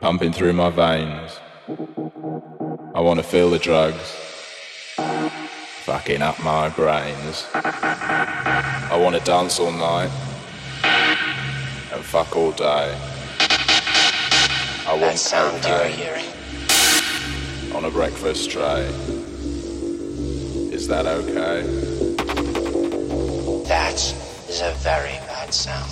pumping through my veins. I want to feel the drugs fucking up my brains. I want to dance all night and fuck all day. I want cocaine on a breakfast tray. Is that okay? That is a very bad sound.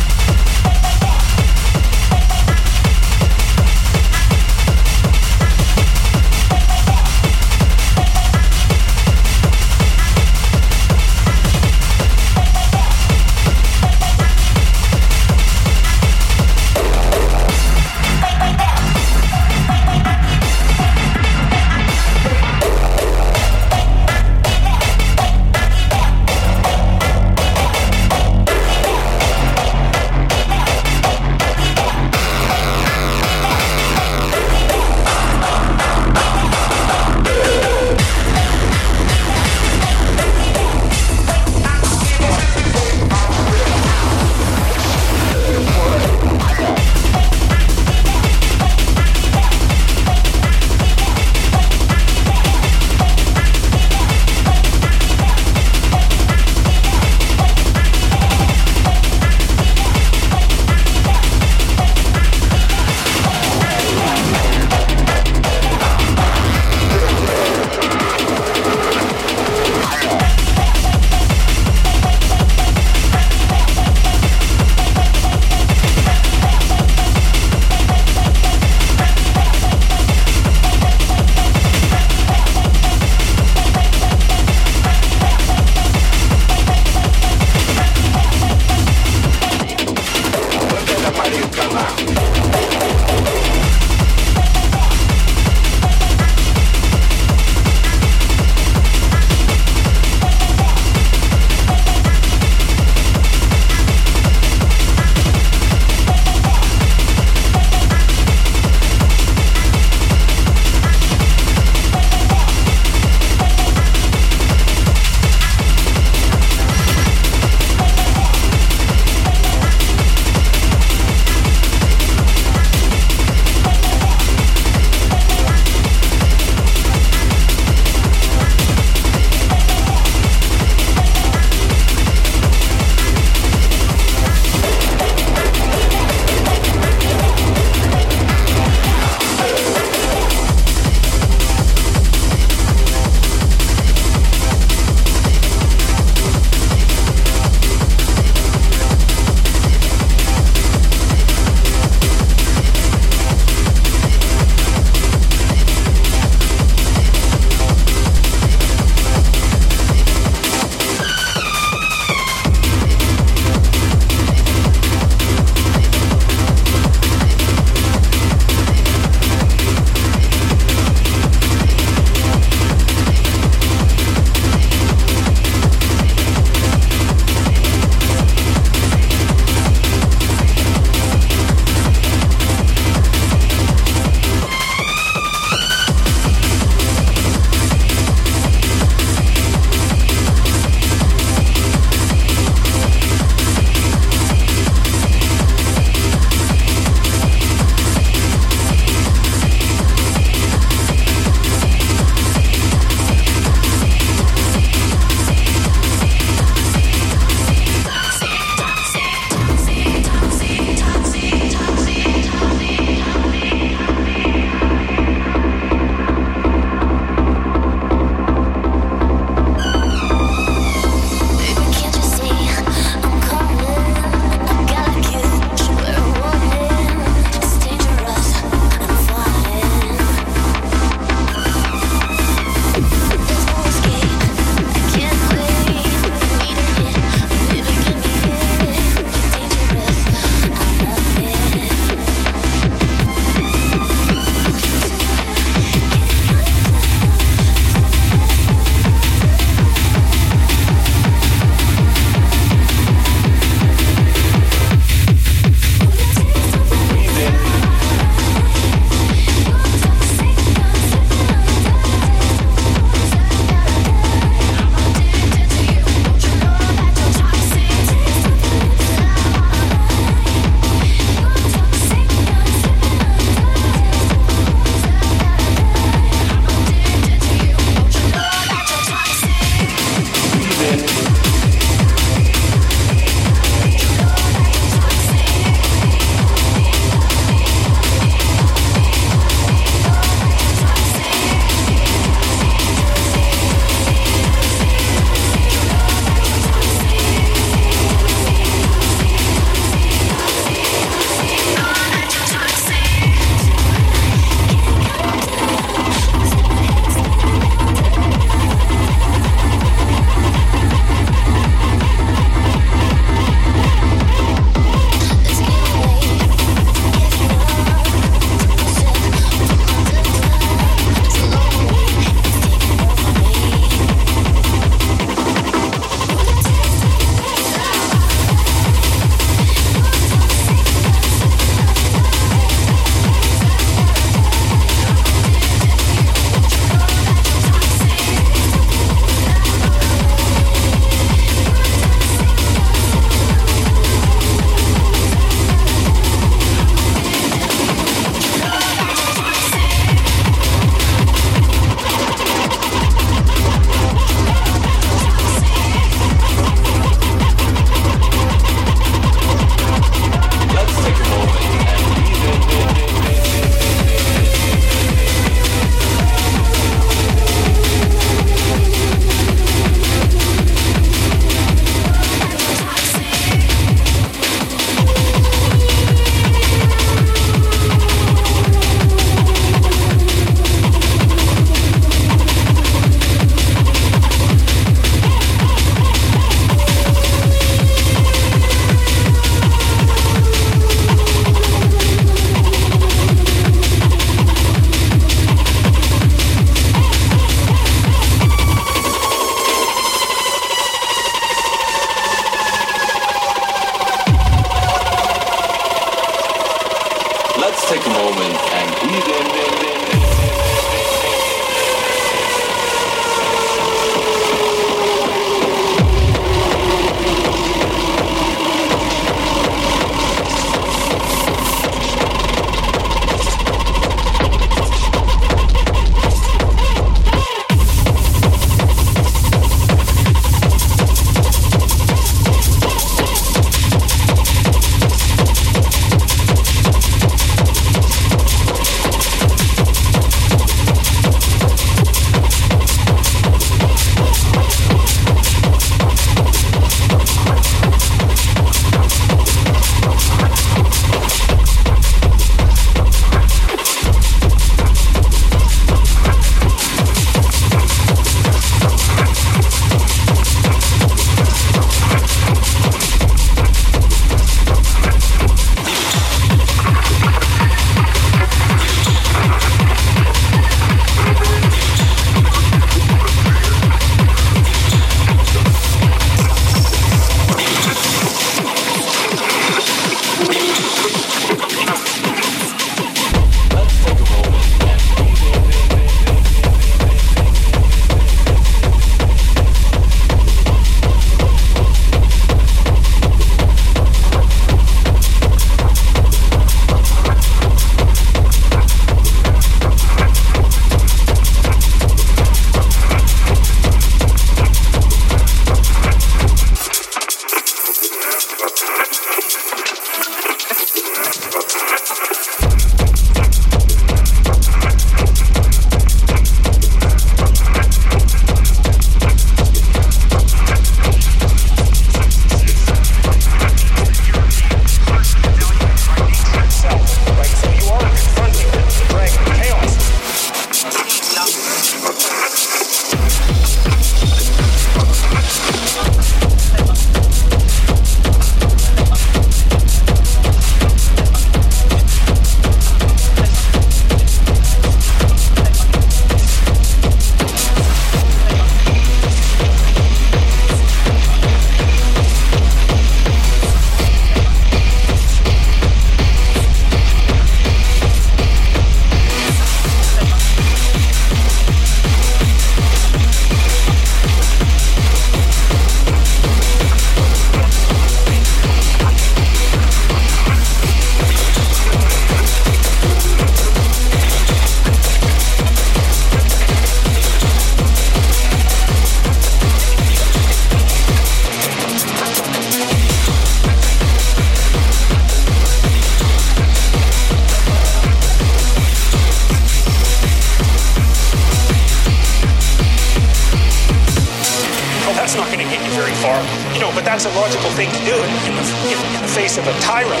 that's a logical thing to do in the face of a tyrant.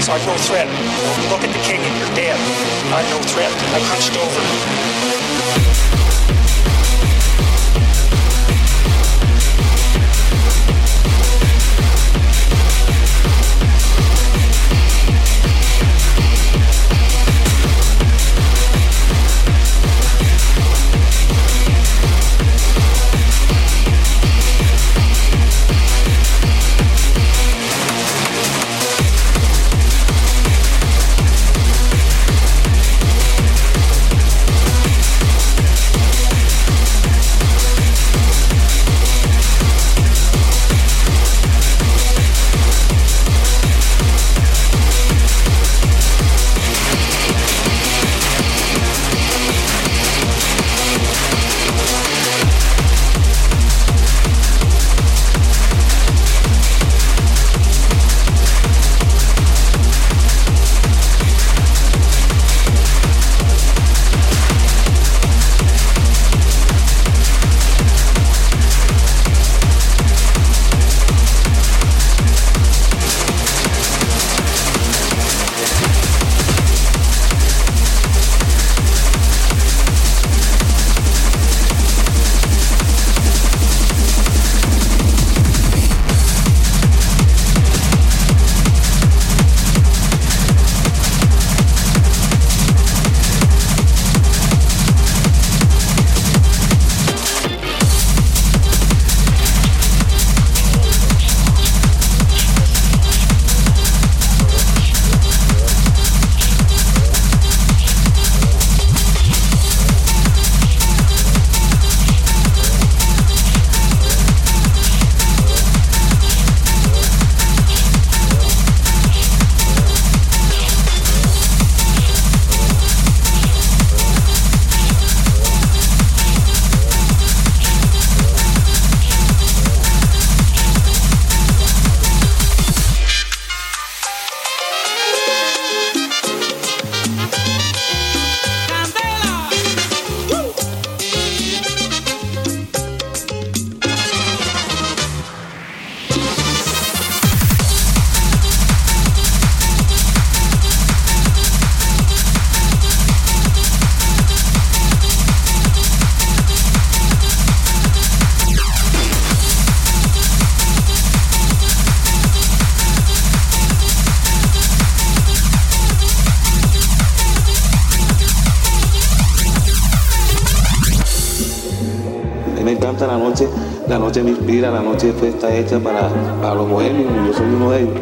So I'm no threat. Look at the king and you're dead. I'm no threat. I hunched over. La noche me inspira, la noche fue, está hecha para los bohemios, yo soy uno de ellos.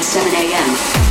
at 7 a.m.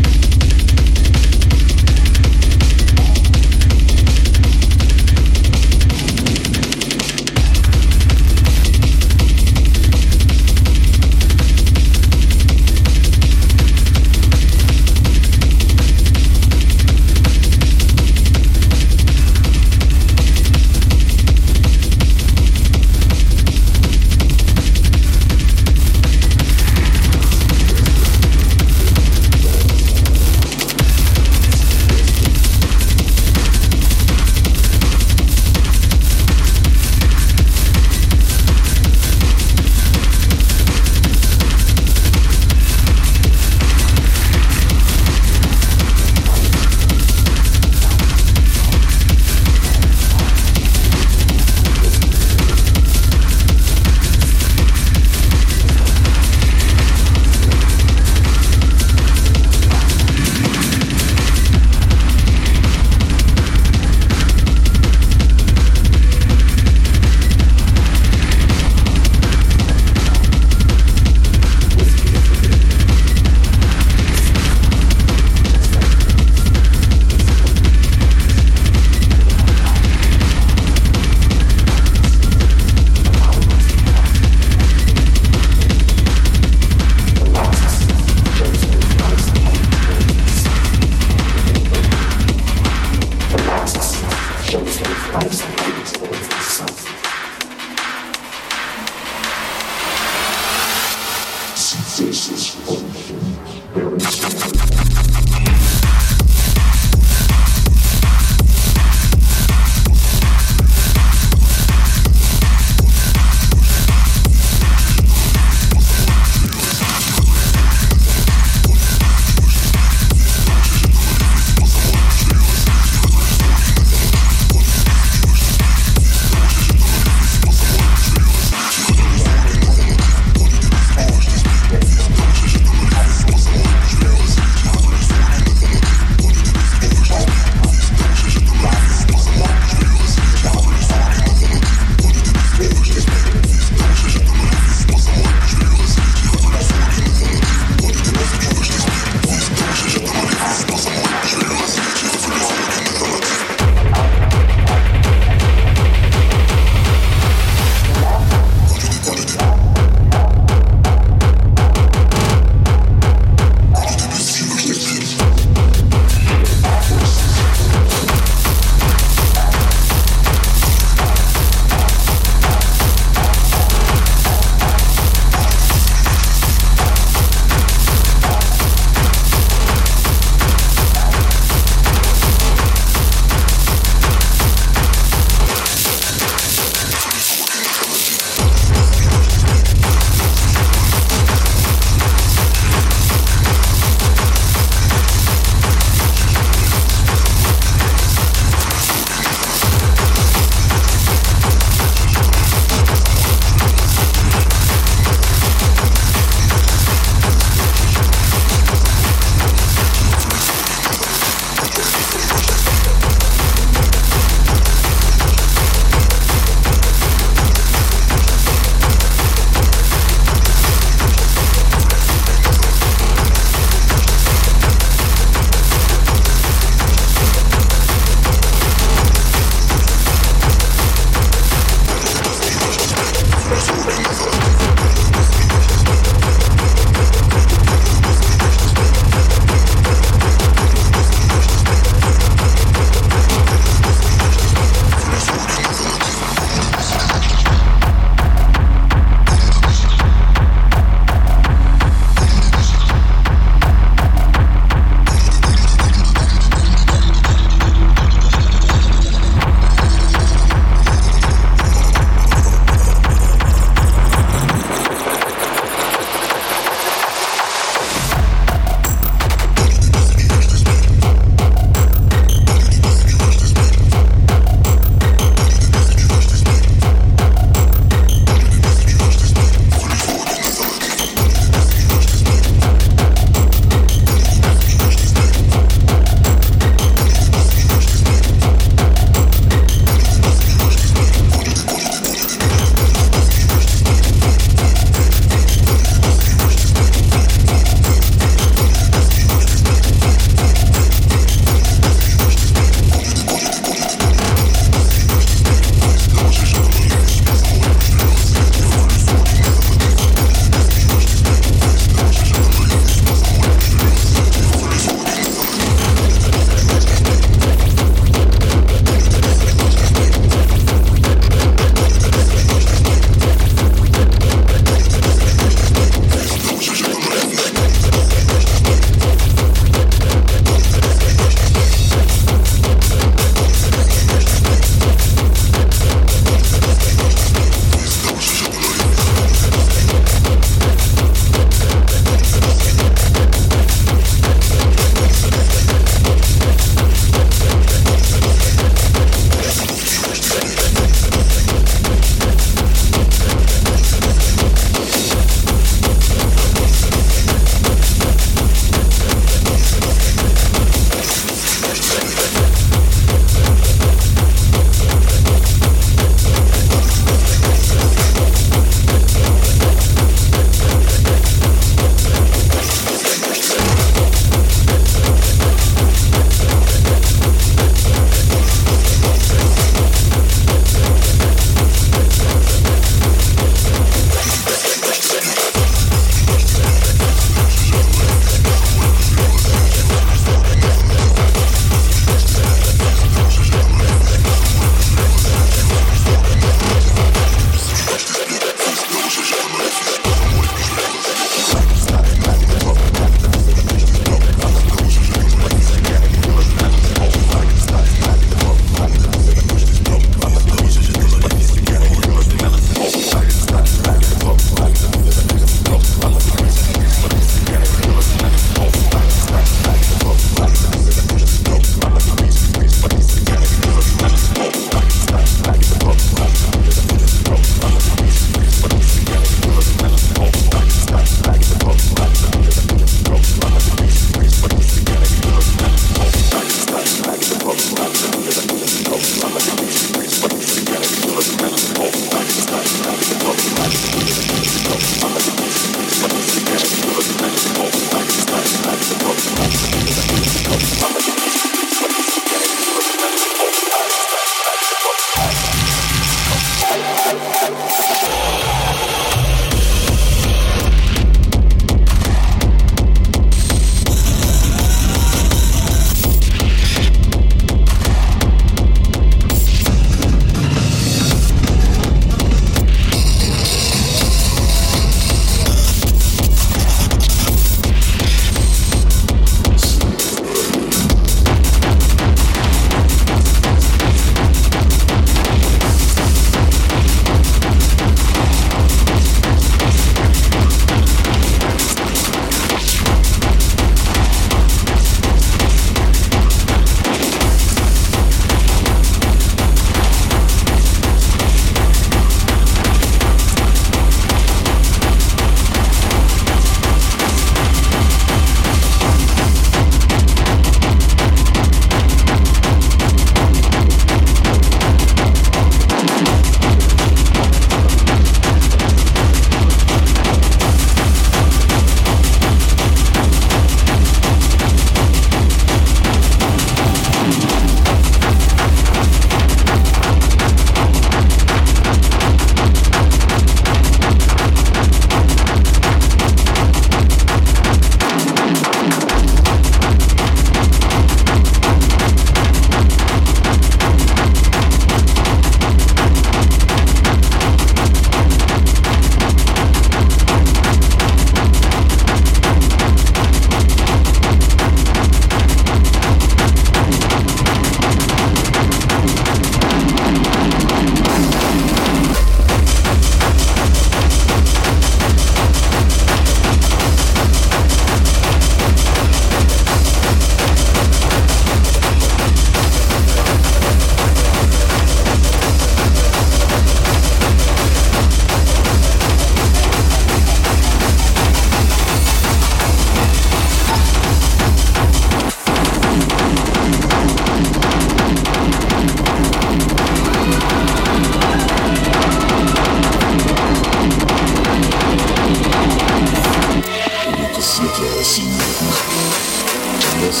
голос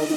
Out,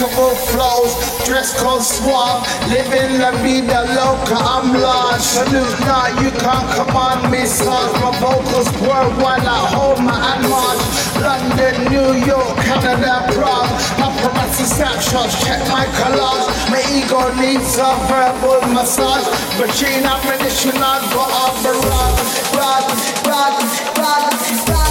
impeccable flows, dress code suave, living la vida loca, I'm large. Salute, nah, you can't command me, sarge. My vocals whirl while I hold my entourage. London, New York, Canada, Prague. Paparazzi snapshots, check my collage. My ego needs a verbal massage. Between ammunition, I've got a barrage. Run, run, run, run, run.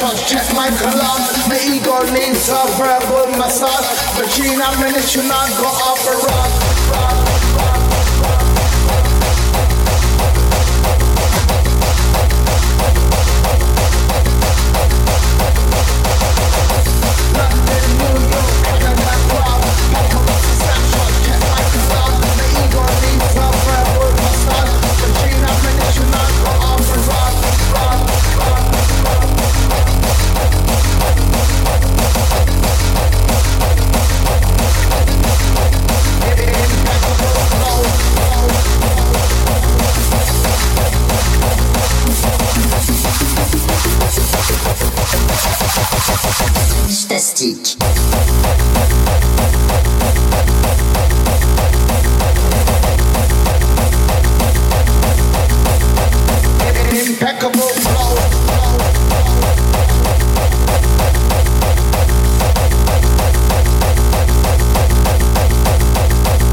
Just check my column. My ego needs a verbal massage. Vagina minutes you not go off a rock. Stitch. Impeccable flow.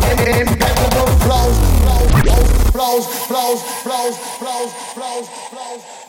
Impeccable flow. Flows, flows, flows, flows, flows, flows, flows.